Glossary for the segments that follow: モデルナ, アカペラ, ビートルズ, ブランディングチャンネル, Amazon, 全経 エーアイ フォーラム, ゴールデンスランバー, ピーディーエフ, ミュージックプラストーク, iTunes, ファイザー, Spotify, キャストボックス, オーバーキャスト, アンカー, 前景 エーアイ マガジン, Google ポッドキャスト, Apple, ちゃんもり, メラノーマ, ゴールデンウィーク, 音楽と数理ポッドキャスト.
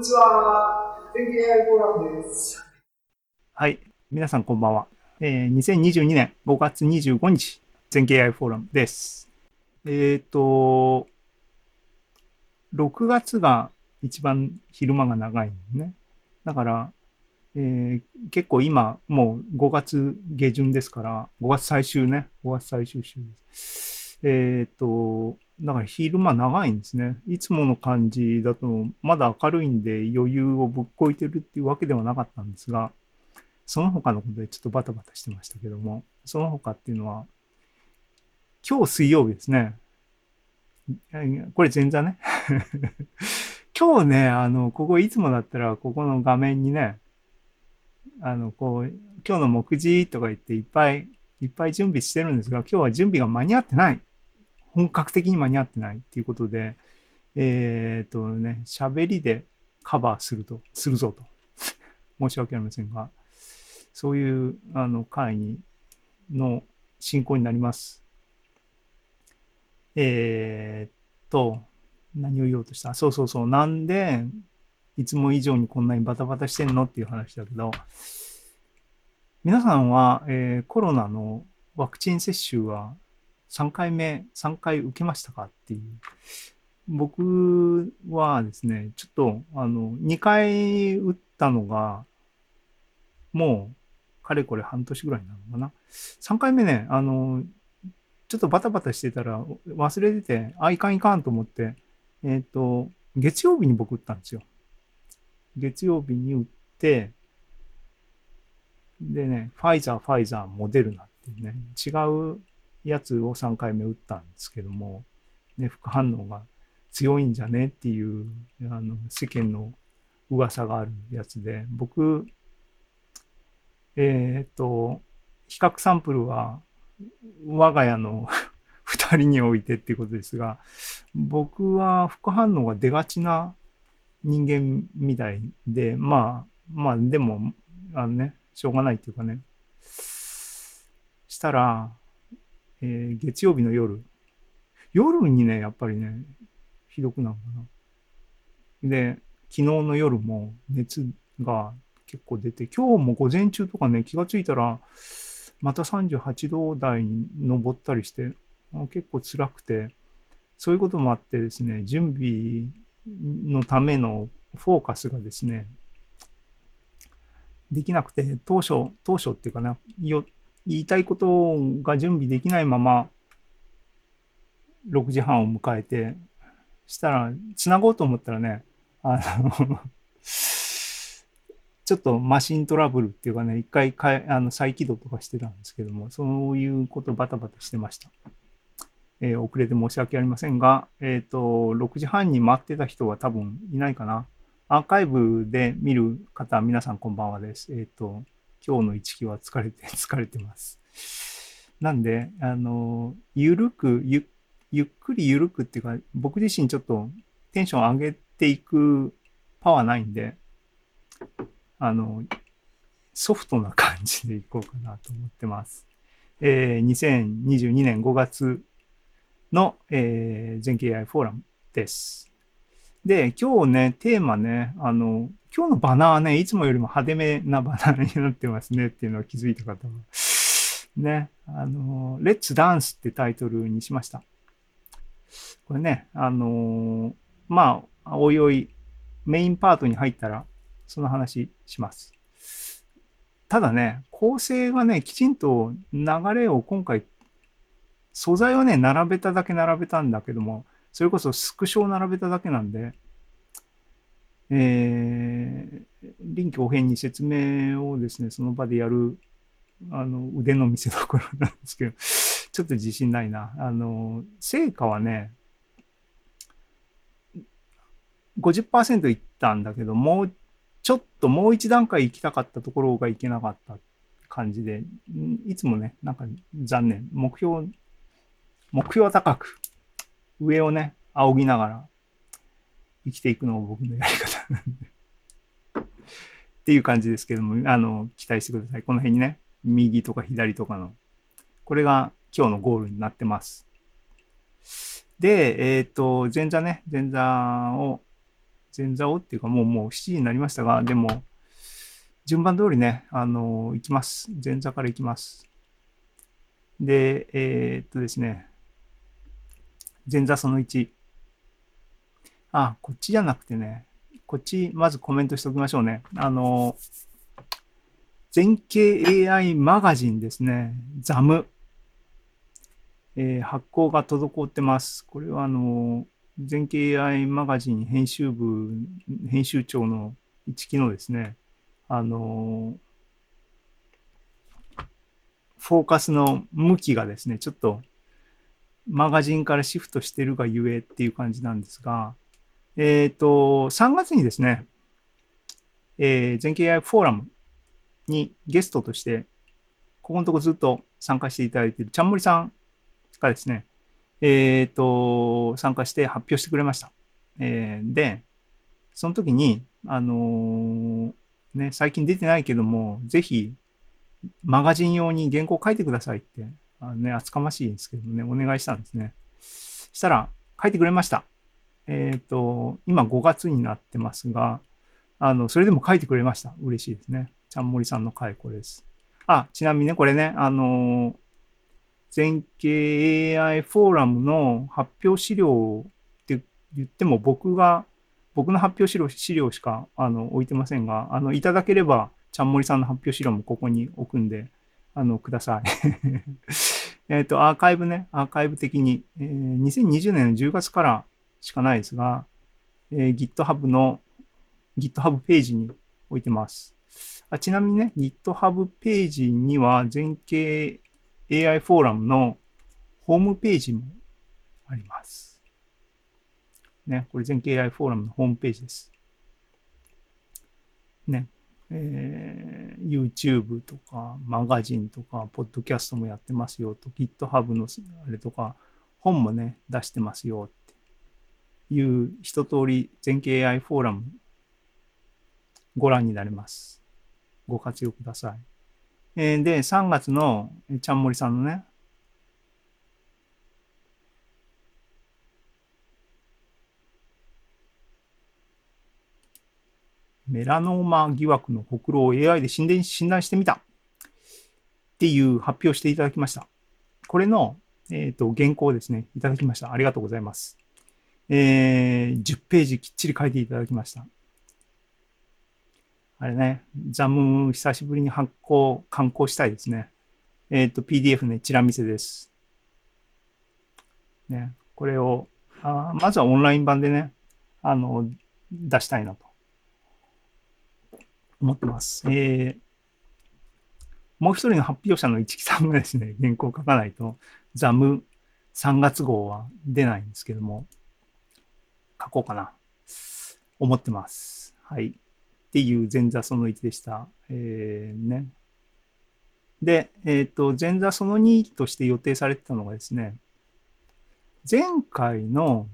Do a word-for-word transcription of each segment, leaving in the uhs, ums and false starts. んにちは。天気 エーアイ フォーラムです。はい、皆さんこんばんは。えー、にせんにじゅうにねんごがつにじゅうごにち、全経 エーアイ フォーラムです。えっ、ー、と、ろくがつが一番昼間が長いんですね。だから、えー、結構今、もうごがつげじゅんですから、ごがつ最終ね、ごがつ最終週です。えっ、ー、と、だから昼間長いんですね。いつもの感じだと、まだ明るいんで余裕をぶっこいてるっていうわけではなかったんですが、その他のことでちょっとバタバタしてましたけども、その他っていうのは、今日水曜日ですね。これ前座ね。今日ね、あの、ここいつもだったら、ここの画面にね、あの、こう、今日の目次とか言っていっぱいいっぱい準備してるんですが、今日は準備が間に合ってない。本格的に間に合ってないっていうことで、えーっとね、喋りでカバーすると、するぞと。申し訳ありませんが。そういうあの会にの進行になります。えー、っと、何を言おうとした?そうそうそう。なんで、いつも以上にこんなにバタバタしてんのっていう話だけど、皆さんは、えー、コロナのワクチン接種はさんかいめ、さんかい受けましたかっていう。僕はですね、ちょっとあのにかい打ったのが、もう、かれこれ半年ぐらいなのかな。さんかいめね、あの、ちょっとバタバタしてたら忘れてて、あ、いかんいかんと思って、えっと、月曜日に僕打ったんですよ。月曜日に打って、でね、ファイザー、ファイザー、モデルナっていうね、違うやつをさんかいめ打ったんですけども、ね、副反応が強いんじゃねっていう、あの、世間の噂があるやつで、僕、えっと、比較サンプルは我が家のふたりにおいてっていうことですが、僕は副反応が出がちな人間みたいで、まあ、まあでも、あのね、しょうがないっていうかね。したら、えー、月曜日の夜、夜にね、やっぱりね、ひどくなるかな。で、昨日の夜も熱が、結構出て、今日も午前中とかね、気がついたら、またさんじゅうはちど台に上ったりして、結構辛くて、そういうこともあってですね、準備のためのフォーカスがですね、できなくて、当初、当初っていうかな、よ言いたいことが準備できないまま、ろくじはんを迎えて、したら、つなごうと思ったらね、あの、ちょっとマシントラブルっていうかね、一回かえあの再起動とかしてたんですけども、そういうことバタバタしてました。えー、遅れて申し訳ありませんが、えっと、ろくじはんに待ってた人は多分いないかな。アーカイブで見る方、皆さんこんばんはです。えっと、今日の一期は疲れて、疲れてます。なんで、あの、ゆるく、ゆ、ゆっくりゆるくっていうか、僕自身ちょっとテンション上げていくパワーないんで、あの、ソフトな感じでいこうかなと思ってます。えー、にせんにじゅうにねんごがつの、えー、全経 エーアイ フォーラムです。で、今日ね、テーマね、あの、今日のバナーね、いつもよりも派手めなバナーになってますねっていうのを気づいた方は、ね、あの、レッツダンスってタイトルにしました。これね、あの、まあ、おいおい、メインパートに入ったら、その話します。ただね、構成がね、きちんと流れを今回、素材をね、並べただけ並べたんだけども、それこそスクショを並べただけなんで、えー、臨機応変に説明をですね、その場でやる、あの、腕の見せ所なんですけど、ちょっと自信ないな。あの、成果はね、ごじゅっパーセント いったんだけど、もうちょっともう一段階行きたかったところが行けなかった感じで、いつもね、なんか残念。目標、目標は高く、上をね、仰ぎながら生きていくのが僕のやり方なんで。っていう感じですけども、あの、期待してください。この辺にね、右とか左とかの、これが今日のゴールになってます。で、えっと、前座ね、前座を前座をっていうかもうもうしちじになりましたが、でも順番通りね、あのー、行きます。前座から行きます。で、えー、っとですね、前座そのいち。あ、こっちじゃなくてね、こっちまずコメントしておきましょうね。あのー、前景 エーアイ マガジンですね、ザム。えー、発行が滞ってます。これはあのー、前景 エーアイ マガジン編集部、編集長の一木のですね、あのー、フォーカスの向きがですね、ちょっとマガジンからシフトしてるがゆえっていう感じなんですが、えっと、さんがつにですね、えー、前景 エーアイ フォーラムにゲストとして、ここのとこずっと参加していただいているちゃんもりさんがですね、えっと、参加して発表してくれました。えー、で、その時に、あのー、ね、最近出てないけども、ぜひ、マガジン用に原稿書いてくださいって、あのね、厚かましいんですけどね、お願いしたんですね。したら、書いてくれました。えっと、今ごがつになってますが、あの、それでも書いてくれました。嬉しいですね。ちゃんもりさんの回、これです。あ、ちなみにね、これね、あのー、前景 エーアイ フォーラムの発表資料って言っても僕が、僕の発表資料、資料しかあの置いてませんが、あのいただければ、ちゃんもりさんの発表資料もここに置くんで、あのください。えっと、アーカイブね、アーカイブ的に、えー、にせんにじゅうねんのじゅうがつからしかないですが、えー、GitHub の GitHub ページに置いてます。あ、ちなみにね、GitHub ページには、前景 エーアイ フォーラムのホームページもあります。ね、これ前景 エーアイ フォーラムのホームページです。ね、えー、YouTube とかマガジンとかポッドキャストもやってますよと GitHub のあれとか本もね出してますよっていう一通り前景 エーアイ フォーラムご覧になれます。ご活用ください。えー、でさんがつのちゃんもりさんのねメラノーマ疑惑のほくろを エーアイ で診断してみたっていう発表していただきました。これの、えー、と原稿をですね、いただきました。ありがとうございます、えー。じゅっページきっちり書いていただきました。あれね、ザム久しぶりに発行、刊行したいですね。えっ、ー、と、ピーディーエフ ね、チラ見せです。ね、これをあ、まずはオンライン版でね、あの、出したいなと。思ってます。えー、もう一人の発表者の一木さんがですね、原稿を書かないと、ザムさんがつ号は出ないんですけども、書こうかな。思ってます。はい。っていう前座そのいちでした。えー、ね。で、えっと、前座そのにとして予定されてたのがですね、前回の、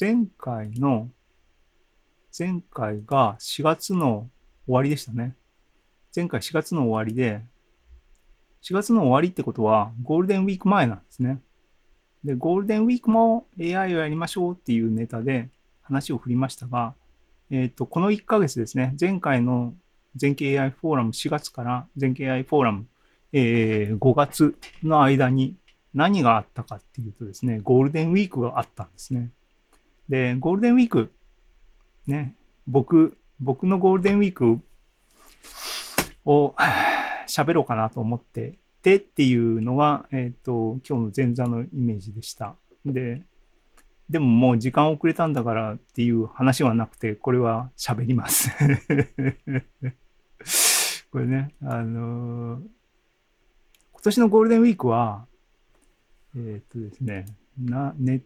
前回の、前回がしがつの終わりでしたね。前回しがつの終わりで、しがつの終わりってことはゴールデンウィーク前なんですね。で、ゴールデンウィークも エーアイ をやりましょうっていうネタで話を振りましたが、えっと、このいっかげつですね、前回の前景 エーアイ フォーラムしがつから前景 エーアイ フォーラム、えー、ごがつの間に何があったかっていうとですね、ゴールデンウィークがあったんですね。で、ゴールデンウィーク、ね、僕、僕のゴールデンウィークを喋ろうかなと思っててっていうのが、えっと、今日の前座のイメージでした。で、でももう時間遅れたんだからっていう話はなくて、これは喋ります。これね、あのー、今年のゴールデンウィークは、えー、っとですね、な、ね、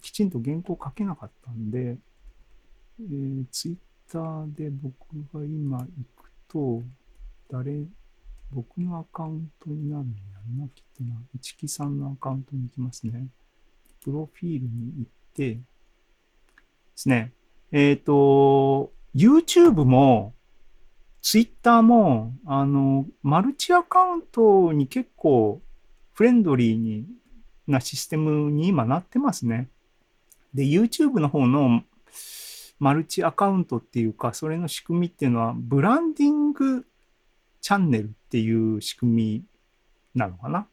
きちんと原稿書けなかったんで、えー、ツイッターで僕が今行くと、誰、僕のアカウントになるんだよな、きっとな。一木さんのアカウントに行きますね。プロフィールに行って、ですね。えっと、YouTube も、Twitter も、あの、マルチアカウントに結構フレンドリーになシステムに今なってますね。で、YouTube の方の、マルチアカウントっていうか、それの仕組みっていうのはブランディングチャンネルっていう仕組みなのかな。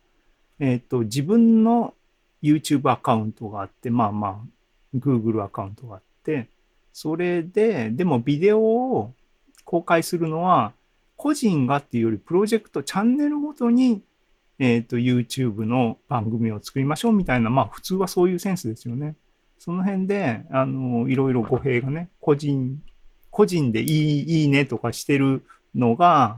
えっと、自分の YouTube アカウントがあって、まあまあ Google アカウントがあって、それで、でもビデオを公開するのは個人がっていうよりプロジェクト、チャンネルごとに、えっと、YouTube の番組を作りましょうみたいな、まあ普通はそういうセンスですよね。その辺で、あの、いろいろ語弊がね、個人、個人でいい、いいねとかしてるのが、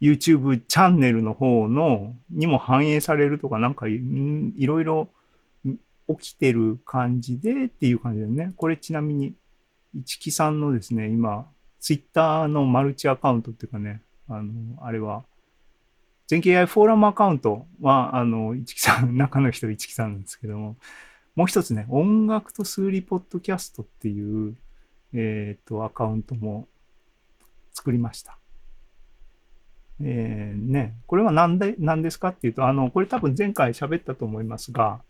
YouTube チャンネルの方の、にも反映されるとか、なんか、んいろいろ起きてる感じでっていう感じだよね。これちなみに、一木さんのですね、今、Twitter のマルチアカウントっていうかね、あの、あれは、全景 エーアイ フォーラムアカウントは、あの、一木さん、中の人は一木さんなんですけども、もう一つね、音楽と数理ポッドキャストっていう、えっと、アカウントも作りました。えー、ね、これは何で、何ですかっていうと、あの、これ多分前回喋ったと思いますが、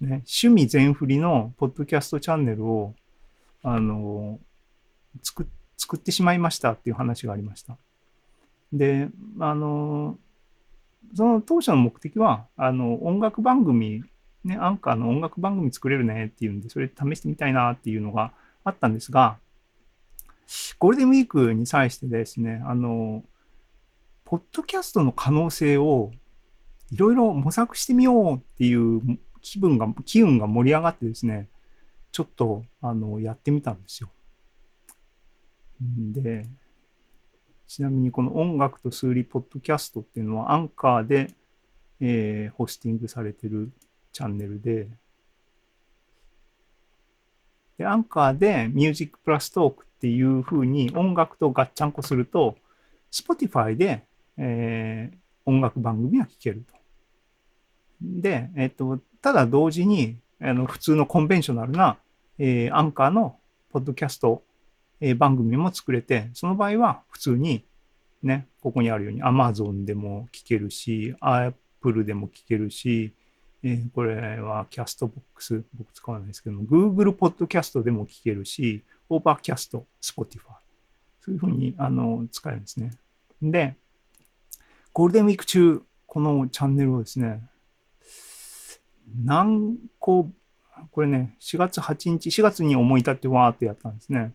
ね、趣味全振りのポッドキャストチャンネルを、あの、作、作ってしまいましたっていう話がありました。で、あの、その当初の目的は、あの、音楽番組、ね、アンカーの音楽番組作れるねっていうんで、それ試してみたいなっていうのがあったんですが、ゴールデンウィークに際してですね、あの、ポッドキャストの可能性をいろいろ模索してみようっていう気分が、機運が盛り上がってですね、ちょっと、あの、やってみたんですよ。で、ちなみにこの音楽と数理ポッドキャストっていうのはアンカーで、えー、ホスティングされてるチャンネルで、でアンカーでミュージックプラストークっていう風に音楽とガッチャンコすると Spotify で、えー、音楽番組が聴けると。で、えっと、ただ同時にあの普通のコンベンショナルな、えー、アンカーのポッドキャスト、えー、番組も作れて、その場合は普通にね、ここにあるように Amazon でも聴けるし Apple でも聴けるし、これはキャストボックス、僕使わないですけども、Google ポッドキャストでも聞けるし、オーバーキャスト、Spotify。そういうふうにあの使えるんですね。で、ゴールデンウィーク中、このチャンネルをですね、何個、これね、しがつはちにち、しがつに思い立ってわーってやったんですね。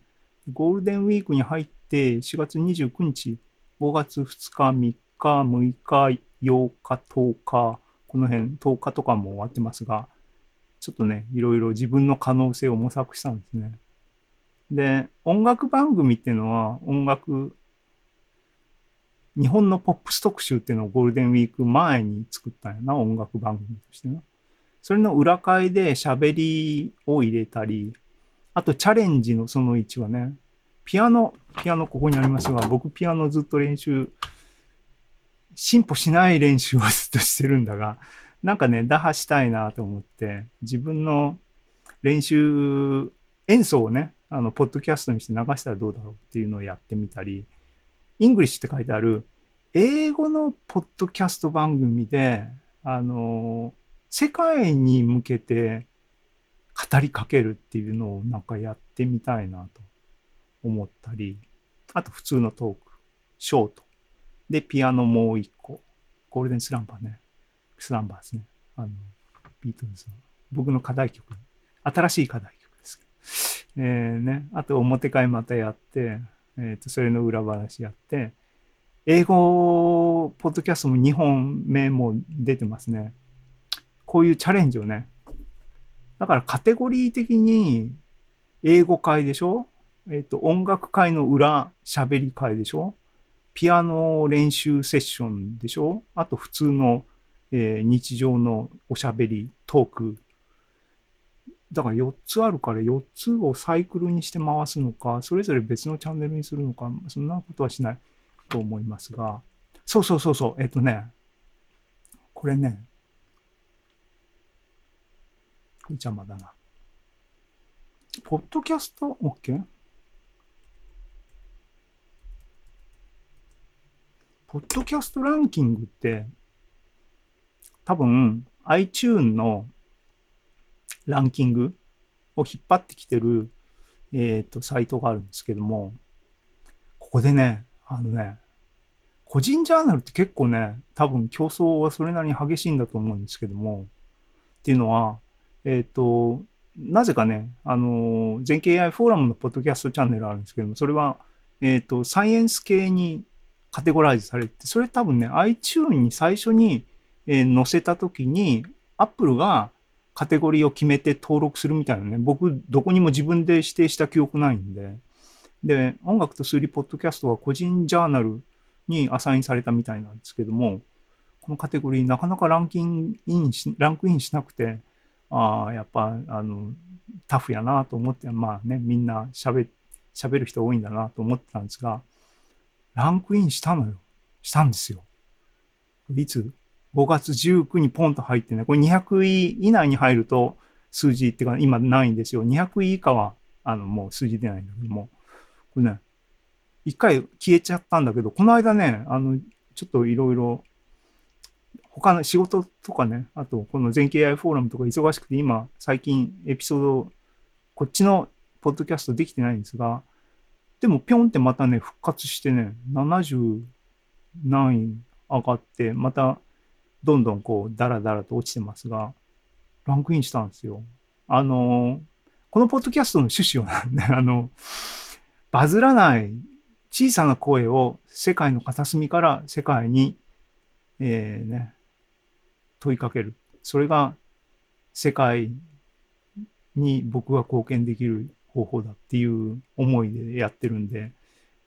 ゴールデンウィークに入って、しがつにじゅうくにち、ごがつふつか、みっか、むいか、ようか、とおか、この辺とおかとかも終わってますが、ちょっとね、いろいろ自分の可能性を模索したんですね。で、音楽番組っていうのは、音楽、日本のポップス特集っていうのをゴールデンウィーク前に作ったんやな、音楽番組としてな。それの裏会で喋りを入れたり、あとチャレンジのそのいちはね、ピアノ、ピアノここにありますが、僕ピアノずっと練習、進歩しない練習をずっとしてるんだが、なんかね、打破したいなと思って、自分の練習、演奏をね、あの、ポッドキャストにして流したらどうだろうっていうのをやってみたり、イングリッシュって書いてある、英語のポッドキャスト番組で、あの、世界に向けて語りかけるっていうのをなんかやってみたいなと思ったり、あと普通のトーク、ショート。で、ピアノもう一個。ゴールデンスランバーね。スランバーですね。あの、ビートルズの。僕の課題曲。新しい課題曲ですけど。えー、ね。あと、表会またやって、えっと、それの裏話やって、英語、ポッドキャストもにほんめも出てますね。こういうチャレンジをね。だから、カテゴリー的に、英語会でしょ？えっと、音楽会の裏、喋り会でしょ？ピアノ練習セッションでしょ？あと普通の、えー、日常のおしゃべり、トーク。だからよっつあるからよっつをサイクルにして回すのか、それぞれ別のチャンネルにするのか、そんなことはしないと思いますが。そうそうそうそう、えっとね、これね、邪魔だな。ポッドキャスト OK？ポッドキャストランキングって、多分 iTunes のランキングを引っ張ってきてるえっと、サイトがあるんですけども、ここでね、あのね、個人ジャーナルって結構ね、多分競争はそれなりに激しいんだと思うんですけども、っていうのは、えっと、なぜかね、あの、全経 エーアイ フォーラムのポッドキャストチャンネルあるんですけども、それは、えっと、サイエンス系にカテゴライズされて、それ多分ね、iTunes に最初に、えー、載せたときに、Apple がカテゴリーを決めて登録するみたいなね、僕、どこにも自分で指定した記憶ないんで、で、音楽と数理ポッドキャストは個人ジャーナルにアサインされたみたいなんですけども、このカテゴリー、なかなかランキングインし、ランクインしなくて、ああ、やっぱ、あの、タフやなと思って、まあね、みんな喋、喋る人多いんだなと思ってたんですが、ランクインしたのよ。したんですよ。いつごがつじゅうくにポンと入ってね、これにひゃくい以内に入ると数字っていうか、今ないんですよ。にひゃくい以下は、あの、もう数字出ないんだけども、これね、一回消えちゃったんだけど、この間ね、あの、ちょっといろいろ、他の仕事とかね、あとこの全経 エーアイ フォーラムとか忙しくて、今最近エピソード、こっちのポッドキャストできてないんですが、でもぴょんってまたね、復活してね、ななじゅうなんい上がって、またどんどんこう、ダラダラと落ちてますが、ランクインしたんですよ。あの、このポッドキャストの趣旨をなんで、あの、バズらない小さな声を世界の片隅から世界に、えーね、問いかける。それが世界に僕が貢献できる方法だっていう思いでやってるんで、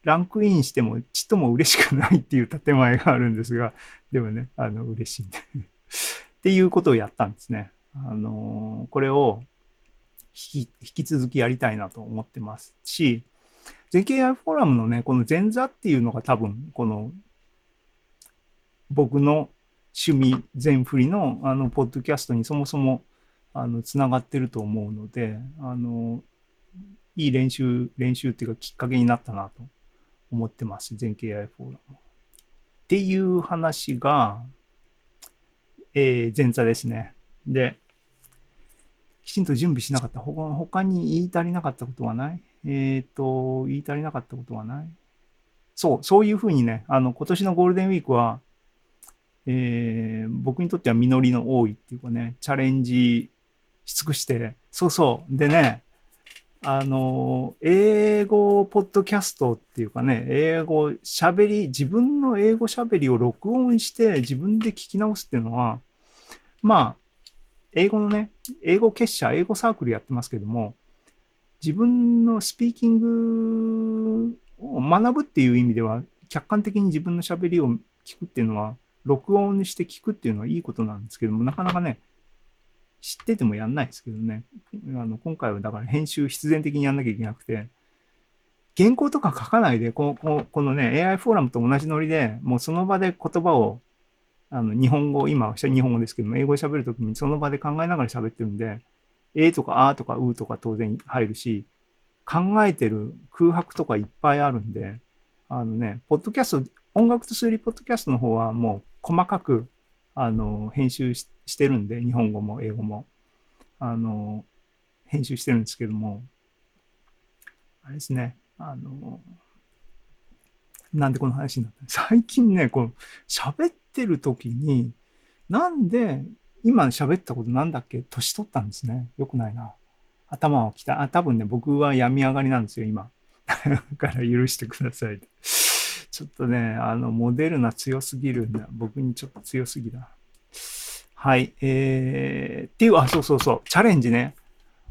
ランクインしてもちっとも嬉しくないっていう建前があるんですが、でもね、あの、嬉しいんでっていうことをやったんですね。あのー、これを引き、引き続きやりたいなと思ってますし、全経 エーアイ フォーラムのね、この前座っていうのが多分、この、僕の趣味全振りのあのポッドキャストにそもそもあのつながってると思うので、あのいい練習練習っていうかきっかけになったなと思ってます、全経 エーアイ フォーラムっていう話が、えー、前座ですね。で、きちんと準備しなかった。他に言い足りなかったことはない。えっと言い足りなかったことはない。そうそういうふうにね、あの今年のゴールデンウィークはえー、僕にとっては実りの多いっていうかね、チャレンジし尽くして、そうそう。でね、あの、英語ポッドキャストっていうかね、英語喋り、自分の英語喋りを録音して自分で聞き直すっていうのは、まあ、英語のね、英語結社、英語サークルやってますけども、自分のスピーキングを学ぶっていう意味では、客観的に自分の喋りを聞くっていうのは、録音して聞くっていうのはいいことなんですけども、なかなかね、知っててもやんないですけどね。あの今回はだから編集必然的にやんなきゃいけなくて、原稿とか書かないで、この、このね、エーアイ フォーラムと同じノリで、もうその場で言葉を、あの日本語、今は日本語ですけども、英語を喋るときにその場で考えながら喋ってるんで、えーとかあーとかうーとか当然入るし、考えてる空白とかいっぱいあるんで、あのね、ポッドキャスト、音楽と数理ポッドキャストの方はもう細かくあの編集 し, してるんで、日本語も英語もあの編集してるんですけども、あれですね、あのなんでこの話になったの？最近ね、こう喋ってる時になんで今喋ったことなんだっけ、年取ったんですね。よくないな。頭をきたあ多分ね、僕は病み上がりなんですよ今だから許してください。ちょっとね、あの、モデルナ強すぎるんだ。僕にちょっと強すぎだ。はい。えー、っていう、あ、そうそうそう。チャレンジね。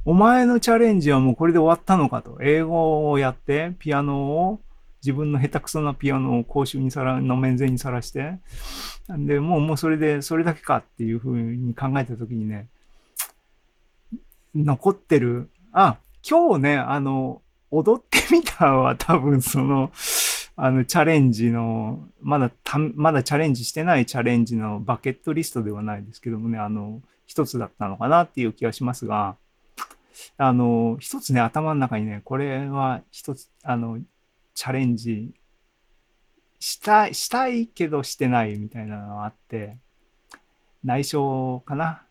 お前のチャレンジはもうこれで終わったのかと。英語をやって、ピアノを、自分の下手くそなピアノを公衆にさら、の面前にさらして、で、もう、もうそれで、それだけかっていうふうに考えたときにね、残ってる、あ、今日ね、あの、踊ってみたは多分その、あのチャレンジのまだたまだチャレンジしてないチャレンジのバケットリストではないですけどもね、あの一つだったのかなっていう気がしますが、あの一つね、頭の中にね、これは一つあのチャレンジしたいしたいけどしてないみたいなのがあって、内緒かな。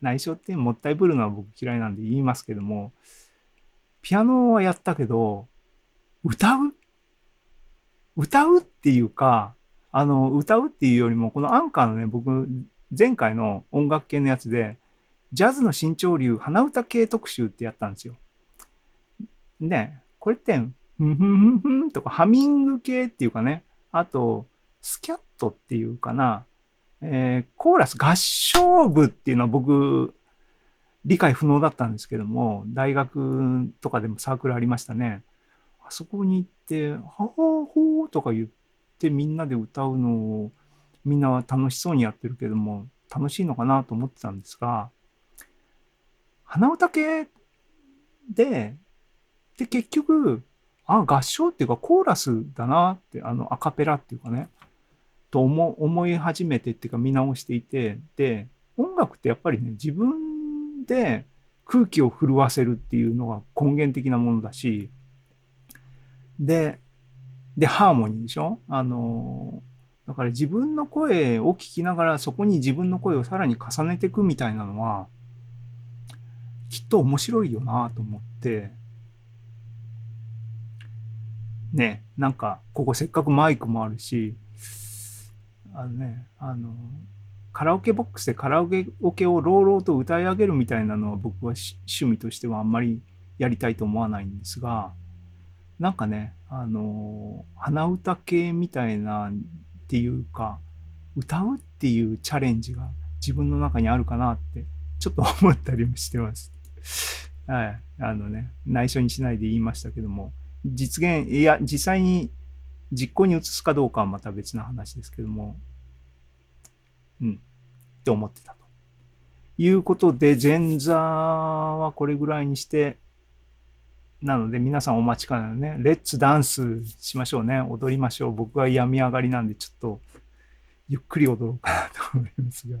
内緒ってもったいぶるのは僕嫌いなんで言いますけども、ピアノはやったけど、歌う歌うっていうか、あの、歌うっていうよりも、このアンカーのね、僕、前回の音楽系のやつで、ジャズの新潮流、花歌系特集ってやったんですよ。ね、これって、ふんふんふんふんとか、ハミング系っていうかね、あと、スキャットっていうかな、えー、コーラス合唱部っていうのは僕、理解不能だったんですけども、大学とかでもサークルありましたね。あそこに行って、はほーほーとか言ってみんなで歌うのをみんな楽しそうにやってるけども、楽しいのかなと思ってたんですが、花歌系で、で結局、あ、合唱っていうかコーラスだなって、あのアカペラっていうかね、と 思, 思い始めてっていうか見直していて、で、音楽ってやっぱりね、自分で空気を震わせるっていうのが根源的なものだし、で、でハーモニーでしょ。あのだから自分の声を聞きながらそこに自分の声をさらに重ねていくみたいなのはきっと面白いよなと思ってね。なんかここせっかくマイクもあるし、あのね、あのカラオケボックスでカラオケを朗々と歌い上げるみたいなのは僕は趣味としてはあんまりやりたいと思わないんですが、なんかね、あの花歌系みたいなっていうか、歌うっていうチャレンジが自分の中にあるかなってちょっと思ったりもしてますはいあのね、内緒にしないで言いましたけども、実現いや実際に実行に移すかどうかはまた別の話ですけども、うん、って思ってたということで、前座はこれぐらいにして、なので皆さんお待ちかねのね、レッツダンスしましょうね、踊りましょう。僕は病み上がりなんでちょっとゆっくり踊ろうかなと思いますが。